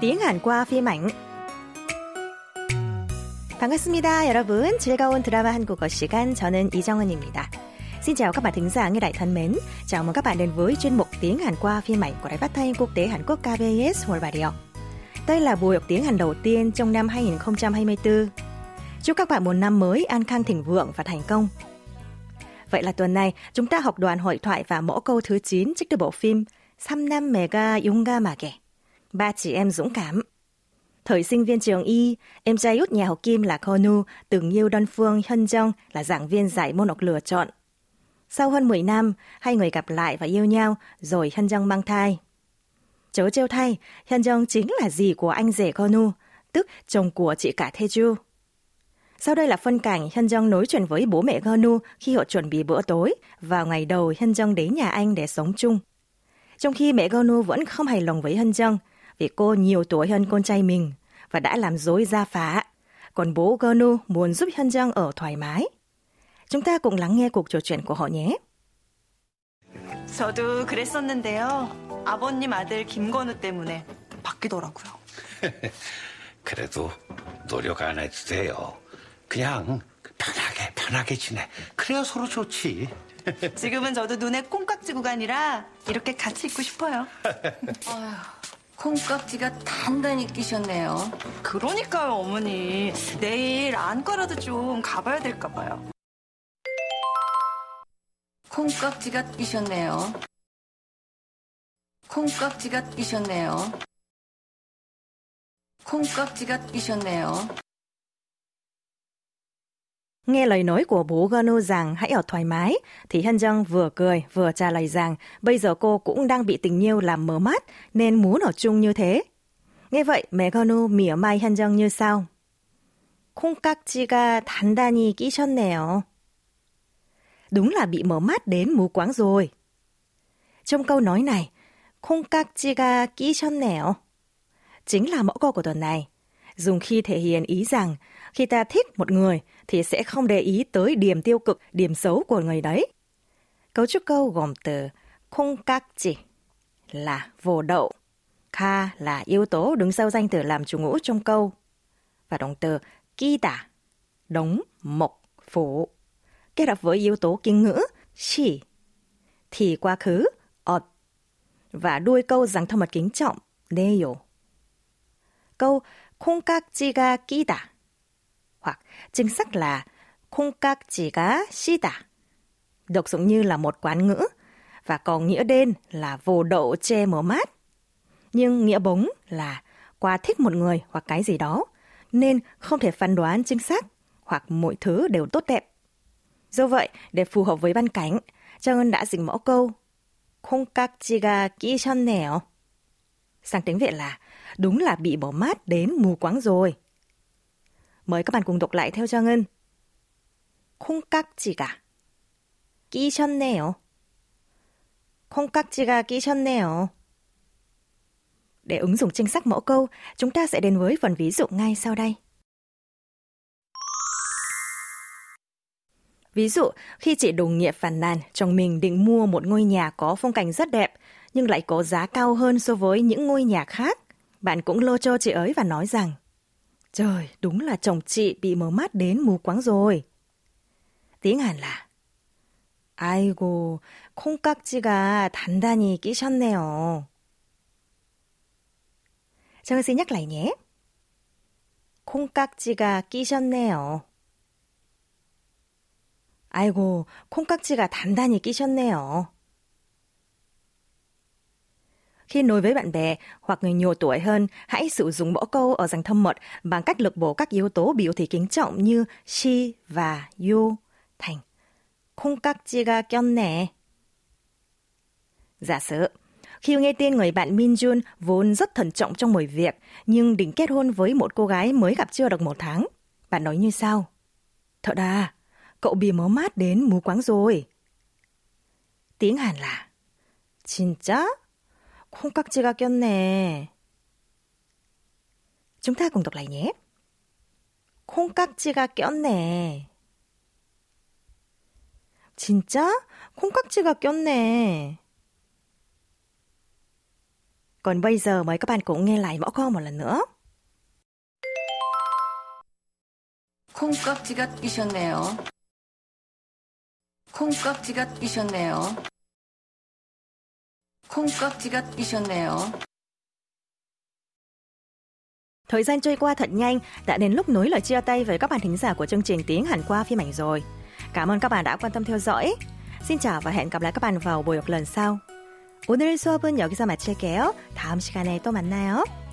tiếng Hàn qua phim ảnh. 반갑습니다, 여러분. 즐거운 드라마 한국어 시간, 저는 이정은입니다. Xin chào các bạn thính giả nghe đài thân mến. Chào mừng các bạn đến với chuyên mục tiếng Hàn qua phim ảnh của Đài Phát thanh Quốc tế Hàn Quốc KBS World Radio. Đây là buổi học tiếng Hàn đầu tiên trong năm 2024. Chúc các bạn một năm mới an khang thịnh vượng và thành công. Vậy là tuần này, chúng ta học đoạn hội thoại và mẫu câu thứ 9 trích từ bộ phim 삼남매가 용감하게. Ba chị em dũng cảm. Thời sinh viên trường Y, em trai út nhà học Kim là Konu từng yêu đơn phương Hyun Jong là giảng viên dạy môn học lựa chọn. Sau hơn 10 năm, hai người gặp lại và yêu nhau, rồi Hyun Jong mang thai. Chớ trêu thay, Hyun Jong chính là dì của anh rể Konu, tức chồng của chị cả Taeju. Sau đây là phân cảnh Hyun Jong nói chuyện với bố mẹ Konu khi họ chuẩn bị bữa tối vào ngày đầu Hyun Jong đến nhà anh để sống chung. Trong khi mẹ Konu vẫn không hài lòng với Hyun Jong vì cô nhiều tuổi hơn con trai mình và đã làm dối gia phả. Còn bố Konu muốn giúp Hyun Jong ở thoải mái. Chúng ta cùng lắng nghe cuộc trò chuyện của họ nhé. 저도 그랬었는데요. 아버님 아들 김건우 때문에 바뀌더라고요. 그래도 노력 안 해도 돼요. 그냥 편하게 지내. 그래야 서로 좋지. 지금은 저도 눈에 콩깍지 구간이라 이렇게 같이 있고 싶어요. 콩깍지가 단단히 끼셨네요. 그러니까요, 어머니. 내일 안과라도 좀 가봐야 될까 봐요. 콩깍지가 끼셨네요. 콩깍지가 끼셨네요. 콩깍지가 끼셨네요. Nghe lời nói của bố Konu rằng hãy ở thoải mái, thì Hyun Jong vừa cười vừa trả lời rằng bây giờ cô cũng đang bị tình yêu làm mờ mắt nên muốn ở chung như thế. Nghe vậy, mẹ Konu mỉa mai Hyun Jong như sau. 콩깍지가 단단히 끼셨네요. Đúng là bị mở mắt đến mù quáng rồi. Trong câu nói này, 콩깍지가 끼셨네요 chính là mẫu câu của tuần này, dùng khi thể hiện ý rằng khi ta thích một người thì sẽ không để ý tới điểm tiêu cực, điểm xấu của người đấy. Cấu trúc câu gồm từ 콩깍지 là vồ đậu, ka là yếu tố đứng sau danh từ làm chủ ngữ trong câu và động từ 끼다 đóng mộc phủ kết hợp với yếu tố kính ngữ chỉ thì quá khứ ọt và đuôi câu rằng thân mật kính trọng 내요. Câu 콩깍지가 끼다 hoặc chính xác là 콩깍지가 끼다 đọc giống như là một quán ngữ và có nghĩa đen là vồ đậu che mờ mắt, nhưng nghĩa bóng là quá thích một người hoặc cái gì đó nên không thể phán đoán chính xác hoặc mọi thứ đều tốt đẹp. Do vậy, để phù hợp với văn cảnh, Trang Ân đã dịch mẫu câu 콩깍지가 끼셨네요 sang tiếng Việt là đúng là bị bỏ mát đến mù quáng rồi. Mời các bạn cùng đọc lại theo Trang Ân. 콩깍지가 끼셨네요. 콩깍지가 끼셨네요. Để ứng dụng chính xác mẫu câu, chúng ta sẽ đến với phần ví dụ ngay sau đây. Ví dụ, khi chị đồng nghiệp phàn nàn chồng mình định mua một ngôi nhà có phong cảnh rất đẹp, nhưng lại có giá cao hơn so với những ngôi nhà khác, bạn cũng lô cho chị ấy và nói rằng trời, đúng là chồng chị bị mờ mắt đến mù quáng rồi. Tiếng Hàn là 아이고, 콩깍지가 단단히 끼셨네요. Trang xin nhắc lại nhé. 콩깍지가 끼셨네요. 아이고, 콩깍지가 단단히 끼셨네요. Khi nói với bạn bè hoặc người nhiều tuổi hơn, hãy sử dụng mẫu câu ở dạng thâm mật bằng cách lược bỏ các yếu tố biểu thị kính trọng như she và you thành 콩깍지가 꼈네. Giả sử, khi nghe tin người bạn Min Jun vốn rất thận trọng trong mọi việc nhưng định kết hôn với một cô gái mới gặp chưa được một tháng, bạn nói như sau. Thật à, cậu bị mớ mát đến mù quáng rồi. Tiếng Hàn là 진짜? 콩깍지가 꼈네. Chúng ta cùng đọc lại nhé. 콩깍지가 꼈네. 진짜? 콩깍지가 꼈네. Còn bây giờ mời các bạn cùng nghe lại mẫu câu một lần nữa. 콩깍지가 끼셨네요. 콩깍지가 끼셨네요. 콩깍지가 끼셨네요. Thời gian trôi qua thật nhanh, đã đến lúc nối lời chia tay với các bạn thính giả của chương trình Tiếng Hàn qua phim ảnh rồi. Cảm ơn các bạn đã quan tâm theo dõi. Xin chào và hẹn gặp lại các bạn vào buổi học lần sau. 오늘 수업은 여기서 마칠게요. 다음 시간에 또 만나요.